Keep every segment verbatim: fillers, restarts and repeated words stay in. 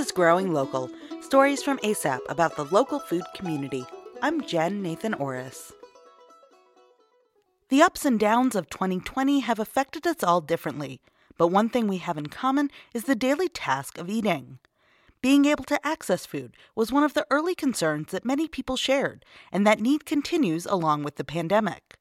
is Growing Local, stories from ASAP about the local food community. I'm Jen Nathan-Orris. The ups and downs of twenty twenty have affected us all differently, but one thing we have in common is the daily task of eating. Being able to access food was one of the early concerns that many people shared, and that need continues along with the pandemic.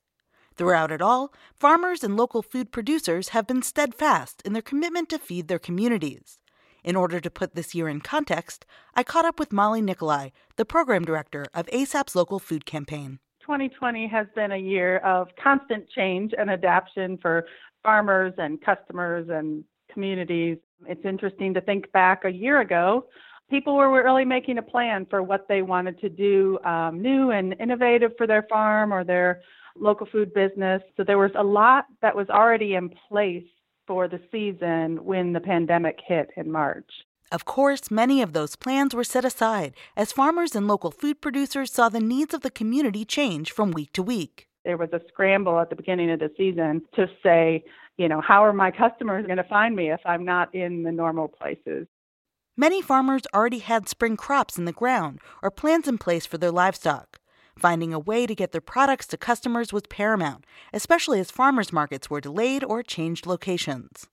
Throughout it all, farmers and local food producers have been steadfast in their commitment to feed their communities. In order to put this year in context, I caught up with Molly Nicolai, the program director of ASAP's local food campaign. twenty twenty has been a year of constant change and adaptation for farmers and customers and communities. It's interesting to think back a year ago, people were really making a plan for what they wanted to do um, new and innovative for their farm or their local food business. So there was a lot that was already in place for the season when the pandemic hit in March. Of course, many of those plans were set aside as farmers and local food producers saw the needs of the community change from week to week. There was a scramble at the beginning of the season to say, you know, how are my customers going to find me if I'm not in the normal places? Many farmers already had spring crops in the ground or plans in place for their livestock. Finding a way to get their products to customers was paramount, especially as farmers markets were delayed or changed locations.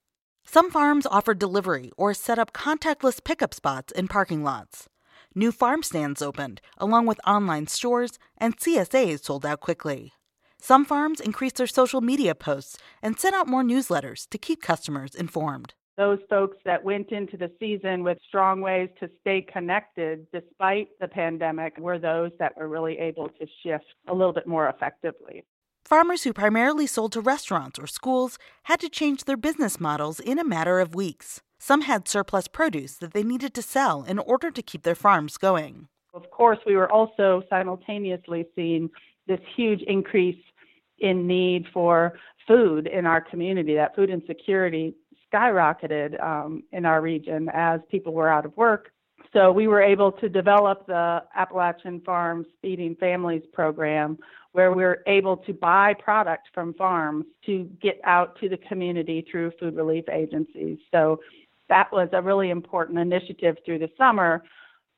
Some farms offered delivery or set up contactless pickup spots in parking lots. New farm stands opened, along with online stores, and C S As sold out quickly. Some farms increased their social media posts and sent out more newsletters to keep customers informed. Those folks that went into the season with strong ways to stay connected despite the pandemic were those that were really able to shift a little bit more effectively. Farmers who primarily sold to restaurants or schools had to change their business models in a matter of weeks. Some had surplus produce that they needed to sell in order to keep their farms going. Of course, we were also simultaneously seeing this huge increase in need for food in our community. That food insecurity skyrocketed um, in our region as people were out of work. So we were able to develop the Appalachian Farms Feeding Families program, where we were able to buy product from farms to get out to the community through food relief agencies. So that was a really important initiative through the summer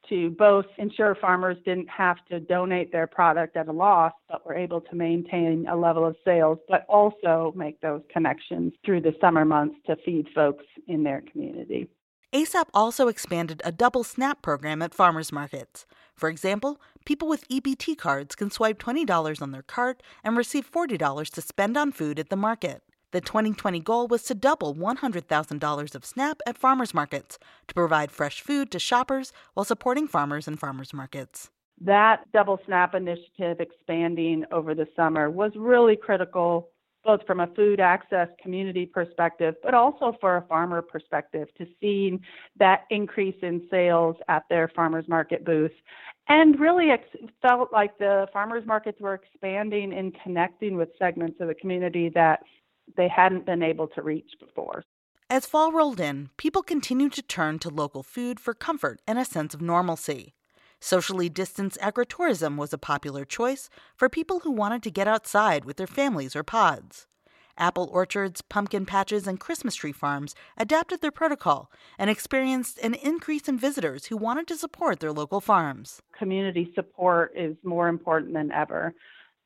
to both ensure farmers didn't have to donate their product at a loss, but were able to maintain a level of sales, but also make those connections through the summer months to feed folks in their community. ASAP also expanded a double SNAP program at farmers markets. For example, people with E B T cards can swipe twenty dollars on their cart and receive forty dollars to spend on food at the market. The twenty twenty goal was to double one hundred thousand dollars of SNAP at farmers markets to provide fresh food to shoppers while supporting farmers and farmers markets. That double SNAP initiative expanding over the summer was really critical, both from a food access community perspective, but also for a farmer perspective, to seeing that increase in sales at their farmers market booth. And really it felt like the farmers markets were expanding and connecting with segments of the community that they hadn't been able to reach before. As fall rolled in, people continued to turn to local food for comfort and a sense of normalcy. Socially distanced agritourism was a popular choice for people who wanted to get outside with their families or pods. Apple orchards, pumpkin patches, and Christmas tree farms adapted their protocol and experienced an increase in visitors who wanted to support their local farms. Community support is more important than ever.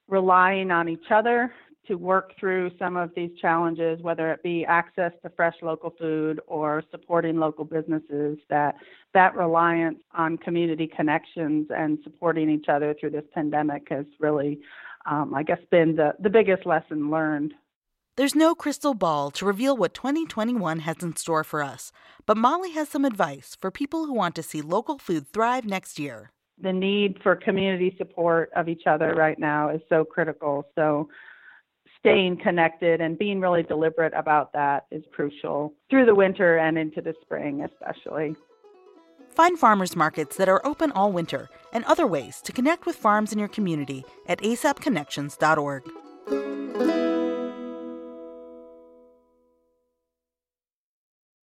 Relying on each other to work through some of these challenges, whether it be access to fresh local food or supporting local businesses, that that reliance on community connections and supporting each other through this pandemic has really, um, I guess, been the, the biggest lesson learned. There's no crystal ball to reveal what twenty twenty-one has in store for us, but Molly has some advice for people who want to see local food thrive next year. The need for community support of each other right now is so critical. So staying connected and being really deliberate about that is crucial through the winter and into the spring especially. Find farmers markets that are open all winter and other ways to connect with farms in your community at asap connections dot org.